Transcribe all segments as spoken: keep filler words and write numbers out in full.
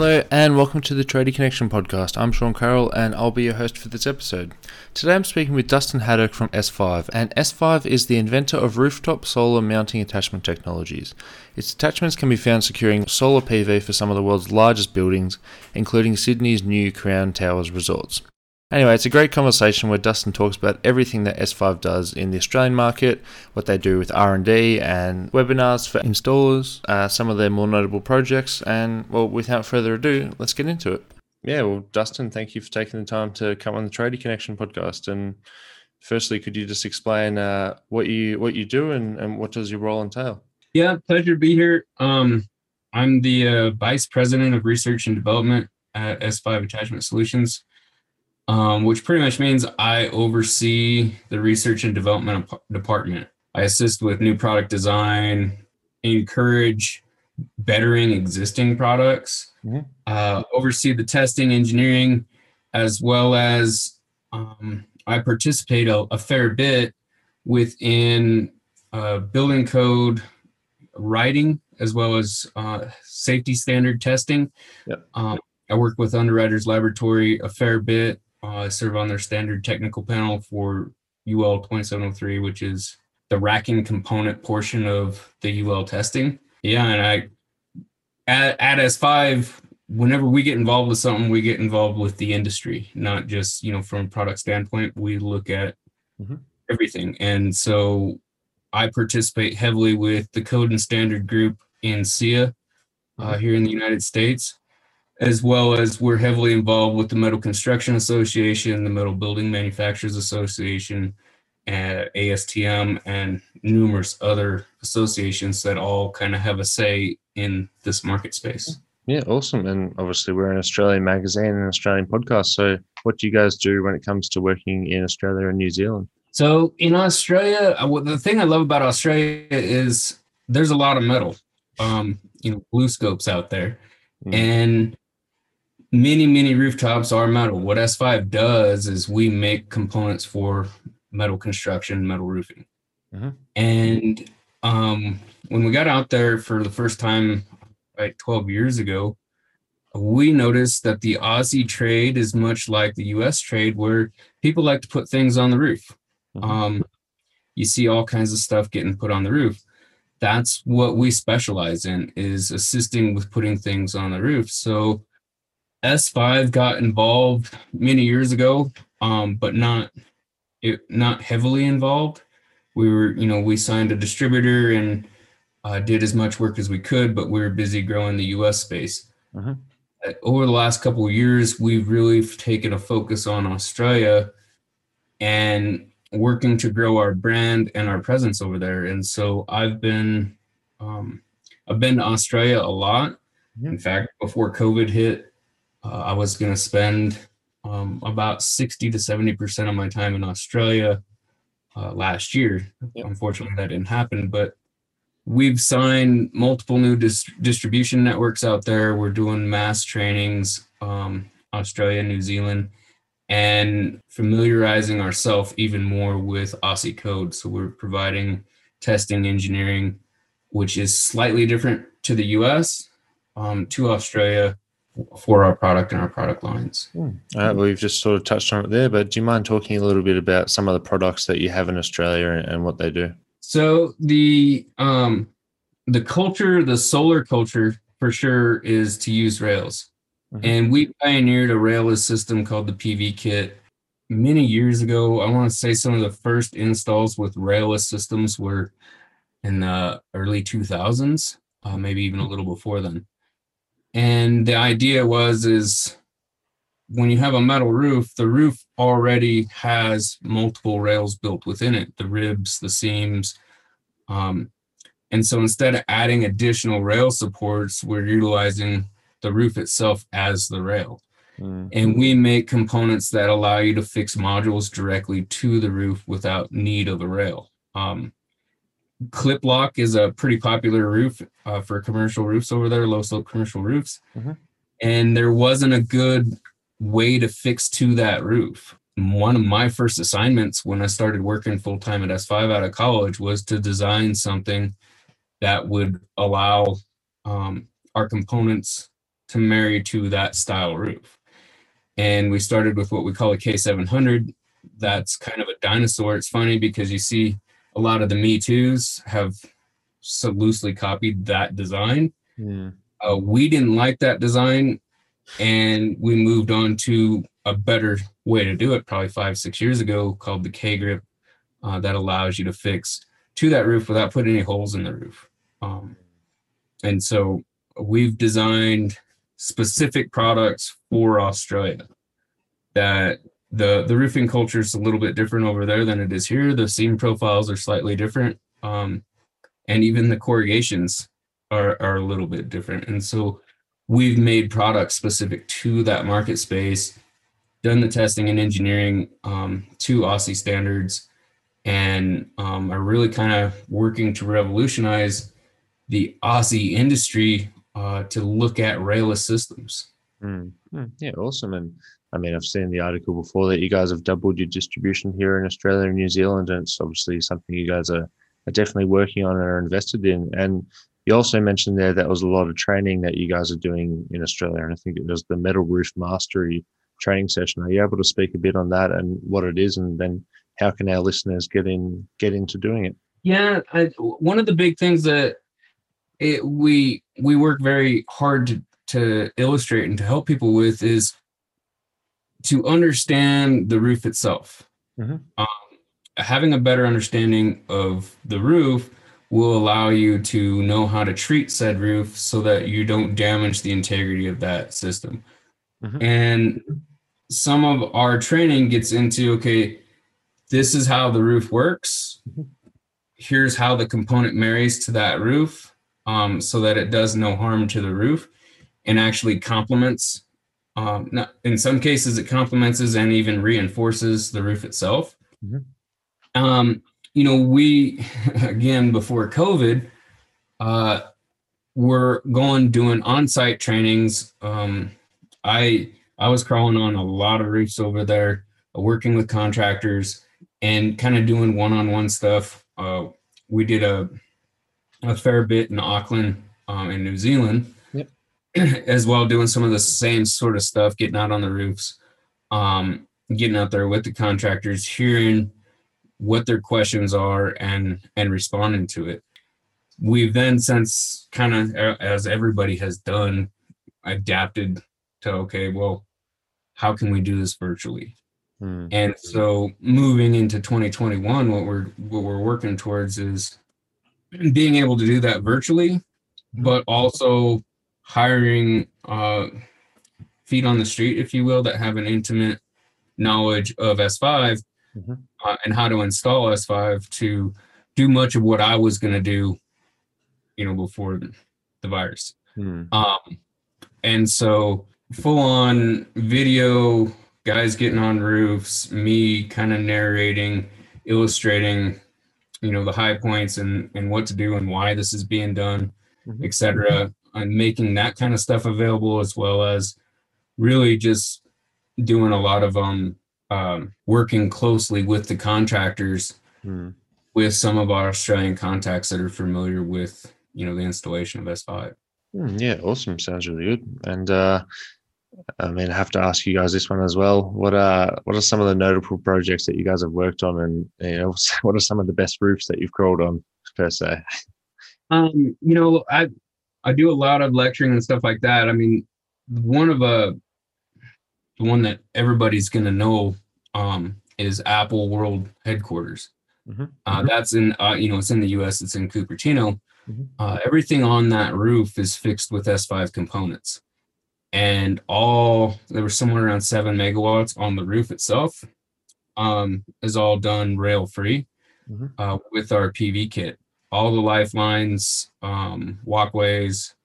Hello and welcome to the Tradie Connection podcast. I'm Sean Carroll and I'll be your host for this episode. Today I'm speaking with Dustin Haddock from S five, and S five is the inventor of rooftop solar mounting attachment technologies. Its attachments can be found securing solar P V for some of the world's largest buildings, including Sydney's new Crown Towers resorts. Anyway, it's a great conversation where Dustin talks about everything that S five does in the Australian market, what they do with R and D and webinars for installers, uh, some of their more notable projects, and, well, without further ado, let's get into it. Yeah, well, Dustin, thank you for taking the time to come on the Tradie Connection podcast. And firstly, could you just explain uh, what you what you do and, and what does your role entail? Yeah, pleasure to be here. Um, I'm the uh, Vice President of Research and Development at S five Attachment Solutions. Um, which pretty much means I oversee the research and development department. I assist with new product design, encourage bettering existing products, mm-hmm. uh, oversee the testing, engineering, as well as um, I participate a, a fair bit within uh, building code writing, as well as uh, safety standard testing. Yep. Um, I work with Underwriters Laboratory a fair bit. I uh, serve on their standard technical panel for U L twenty-seven oh three, which is the racking component portion of the U L testing. Yeah, and I at, at S five, whenever we get involved with something, we get involved with the industry, not just, you know, from a product standpoint. We look at mm-hmm. everything. And so I participate heavily with the code and standard group in S I A uh, here in the United States, as well as we're heavily involved with the Metal Construction Association, the Metal Building Manufacturers Association, and A S T M, and numerous other associations that all kind of have a say in this market space. Yeah, awesome. And obviously we're an Australian magazine and an Australian podcast. So what do you guys do when it comes to working in Australia and New Zealand? So in Australia, the thing I love about Australia is there's a lot of metal, um, you know, Blue Scopes out there. Mm. And many, many rooftops are metal. What S five does is we make components for metal construction, metal roofing. Uh-huh. And um, when we got out there for the first time, like twelve years ago, we noticed that the Aussie trade is much like the U S trade, where people like to put things on the roof. Uh-huh. Um, you see all kinds of stuff getting put on the roof. That's what we specialize in, is assisting with putting things on the roof. So S five got involved many years ago, um, but not it, not heavily involved. We were, you know, we signed a distributor and uh, did as much work as we could, but we were busy growing the U S space. Uh-huh. Over the last couple of years, we've really taken a focus on Australia and working to grow our brand and our presence over there. And so I've been, um, I've been to Australia a lot. Yeah. In fact, before COVID hit, Uh, I was going to spend um, about sixty to seventy percent of my time in Australia uh, last year. Yep. Unfortunately, that didn't happen, but we've signed multiple new dis- distribution networks out there. We're doing mass trainings, um, Australia, New Zealand, and familiarizing ourselves even more with Aussie code. So we're providing testing engineering, which is slightly different to the U S, um, to Australia, for our product and our product lines. All right, well, you've just sort of touched on it there, but do you mind talking a little bit about some of the products that you have in Australia and, and what they do? So the um, the culture, the solar culture for sure, is to use rails. Mm-hmm. And we pioneered a rail-less system called the P V Kit many years ago. I want to say some of the first installs with rail-less systems were in the early two thousands, uh, maybe even a little before then. And the idea was, is when you have a metal roof, the roof already has multiple rails built within it, the ribs, the seams. Um, and so instead of adding additional rail supports, we're utilizing the roof itself as the rail. Mm. And we make components that allow you to fix modules directly to the roof without need of a rail. Um, Clip lock is a pretty popular roof uh, for commercial roofs over there, low slope commercial roofs. Mm-hmm. And there wasn't a good way to fix to that roof. One of my first assignments when I started working full time at S five out of college was to design something that would allow um, our components to marry to that style roof. And we started with what we call a K seven hundred. That's kind of a dinosaur. It's funny because you see a lot of the Me Too's have so loosely copied that design. Yeah. Uh, we didn't like that design, and we moved on to a better way to do it probably five, six years ago called the K grip uh, that allows you to fix to that roof without putting any holes in the roof. Um, and so we've designed specific products for Australia that the, the roofing culture is a little bit different over there than it is here. The seam profiles are slightly different. Um, and even the corrugations are, are a little bit different. And so we've made products specific to that market space, done the testing and engineering um, to Aussie standards, and um, are really kind of working to revolutionize the Aussie industry uh, to look at railless systems. Mm. Yeah, awesome. And I mean, I've seen the article before that you guys have doubled your distribution here in Australia and New Zealand, and it's obviously something you guys are, are definitely working on and are invested in. And you also mentioned there that was a lot of training that you guys are doing in Australia, and I think it was the Metal Roof Mastery training session. Are you able to speak a bit on that and what it is, and then how can our listeners get in get into doing it? Yeah, I, one of the big things that it, we we work very hard to, to illustrate and to help people with is to understand the roof itself. Mm-hmm. Um, having a better understanding of the roof will allow you to know how to treat said roof so that you don't damage the integrity of that system. Mm-hmm. And some of our training gets into, okay, this is how the roof works. Here's how the component marries to that roof um, so that it does no harm to the roof and actually complements. Um, not, in some cases, it complements and even reinforces the roof itself. Mm-hmm. Um, you know, we, again, before COVID, uh, were going doing on-site trainings. Um, I I was crawling on a lot of roofs over there, working with contractors and kind of doing one-on-one stuff. Uh, we did a a fair bit in Auckland um, in New Zealand, yep, as well, doing some of the same sort of stuff, getting out on the roofs, um, getting out there with the contractors, hearing what their questions are and and responding to it. We've then, since kind of as everybody has done, adapted to, okay, well, how can we do this virtually? Mm-hmm. And so moving into twenty twenty-one, what we're what we're working towards is being able to do that virtually, but also hiring uh, feet on the street, if you will, that have an intimate knowledge of S five, mm-hmm, uh, and how to install S five to do much of what I was going to do, you know, before the, the virus. Mm-hmm. Um, and so full-on video, guys getting on roofs, me kind of narrating, illustrating, you know, the high points and, and what to do and why this is being done, mm-hmm, et cetera, and making that kind of stuff available, as well as really just doing a lot of um, um, working closely with the contractors, mm, with some of our Australian contacts that are familiar with, you know, the installation of S five. Mm, yeah, awesome. Sounds really good. And uh, I mean, I have to ask you guys this one as well. What are what are some of the notable projects that you guys have worked on, and you know, what are some of the best roofs that you've crawled on per se? Um, you know, I I do a lot of lecturing and stuff like that. I mean, one of a the one that everybody's going to know um, is Apple World Headquarters. Mm-hmm. Uh, that's in uh, you know, it's in the U S. It's in Cupertino. Uh, everything on that roof is fixed with S five components, and all there was somewhere around seven megawatts on the roof itself um, is all done rail free, mm-hmm, uh, with our P V kit. All the lifelines, um, walkways,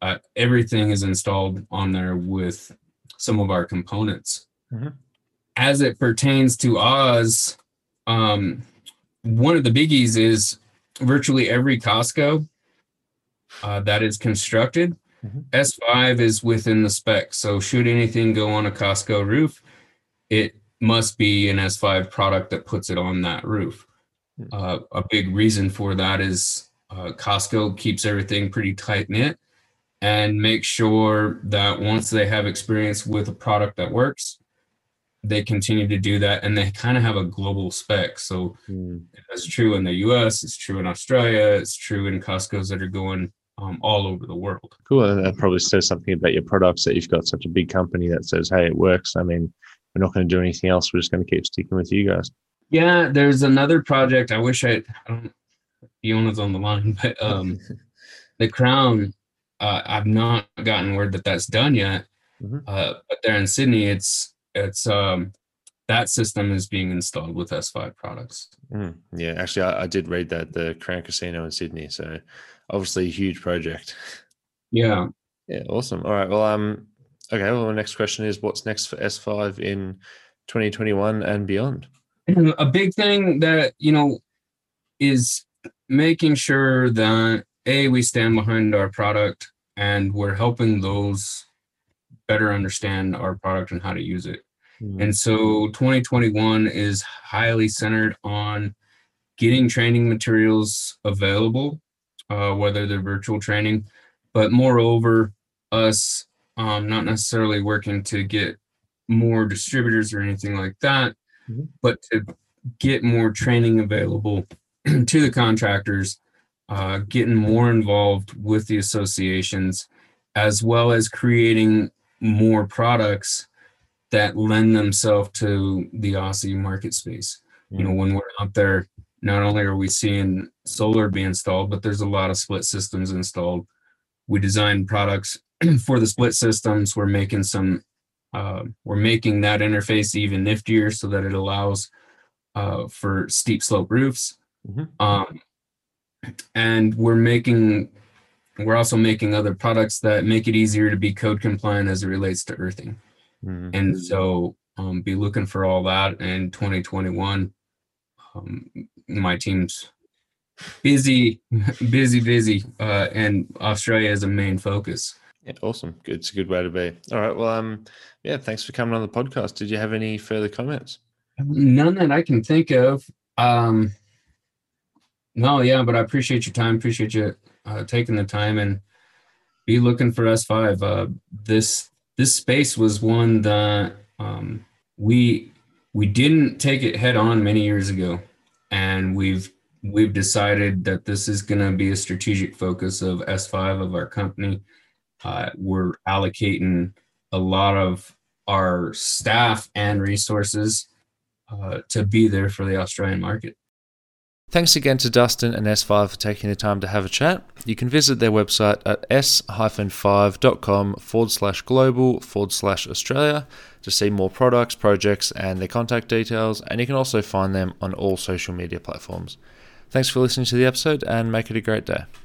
uh, everything is installed on there with some of our components. Mm-hmm. As it pertains to Oz, um, one of the biggies is virtually every Costco uh, that is constructed, mm-hmm, S five is within the spec. So should anything go on a Costco roof, it must be an S five product that puts it on that roof. Mm-hmm. Uh, a big reason for that is uh, Costco keeps everything pretty tight knit, and make sure that once they have experience with a product that works, they continue to do that, and they kind of have a global spec. So mm. that's true in the U S, it's true in Australia, it's true in Costco's that are going um, all over the world. Cool. And that probably says something about your products, that you've got such a big company that says, hey, it works. I mean, we're not going to do anything else. We're just going to keep sticking with you guys. Yeah, there's another project. I wish I, I don't, the owner's on the line, but um, the Crown, uh, I've not gotten word that that's done yet, mm-hmm. uh, but there in Sydney, it's, It's um that system is being installed with S five products. Mm, yeah, actually, I, I did read that, the Crown Casino in Sydney. So obviously, a huge project. Yeah. Yeah. Awesome. All right. Well, um, okay. Well, the next question is, what's next for S five in twenty twenty-one and beyond? A big thing that you know is making sure that A, we stand behind our product, and we're helping those better understand our product and how to use it. Mm-hmm. And so twenty twenty-one is highly centered on getting training materials available, uh, whether they're virtual training, but moreover, us um, not necessarily working to get more distributors or anything like that, mm-hmm. but to get more training available to the contractors, uh, getting more involved with the associations, as well as creating more products that lend themselves to the Aussie market space. Mm. You know, when we're out there, not only are we seeing solar be installed, but there's a lot of split systems installed. We design products for the split systems. We're making some, uh, we're making that interface even niftier so that it allows uh, for steep slope roofs. Mm-hmm. Um, and we're making We're also making other products that make it easier to be code compliant as it relates to earthing. Mm-hmm. And so um, be looking for all that in twenty twenty-one. Um, my team's busy, busy, busy. Uh, and Australia is a main focus. Yeah, awesome. Good. It's a good way to be. All right. Well, um, yeah, thanks for coming on the podcast. Did you have any further comments? None that I can think of. Um, no, yeah, but I appreciate your time. Appreciate you Uh, taking the time, and be looking for S five. Uh, this this space was one that um, we we didn't take it head on many years ago, and we've we've decided that this is going to be a strategic focus of S five, of our company. Uh, we're allocating a lot of our staff and resources uh, to be there for the Australian market. Thanks again to Dustin and S five for taking the time to have a chat. You can visit their website at s dash five dot com forward slash global forward slash Australia to see more products, projects, and their contact details, and you can also find them on all social media platforms. Thanks for listening to the episode, and make it a great day.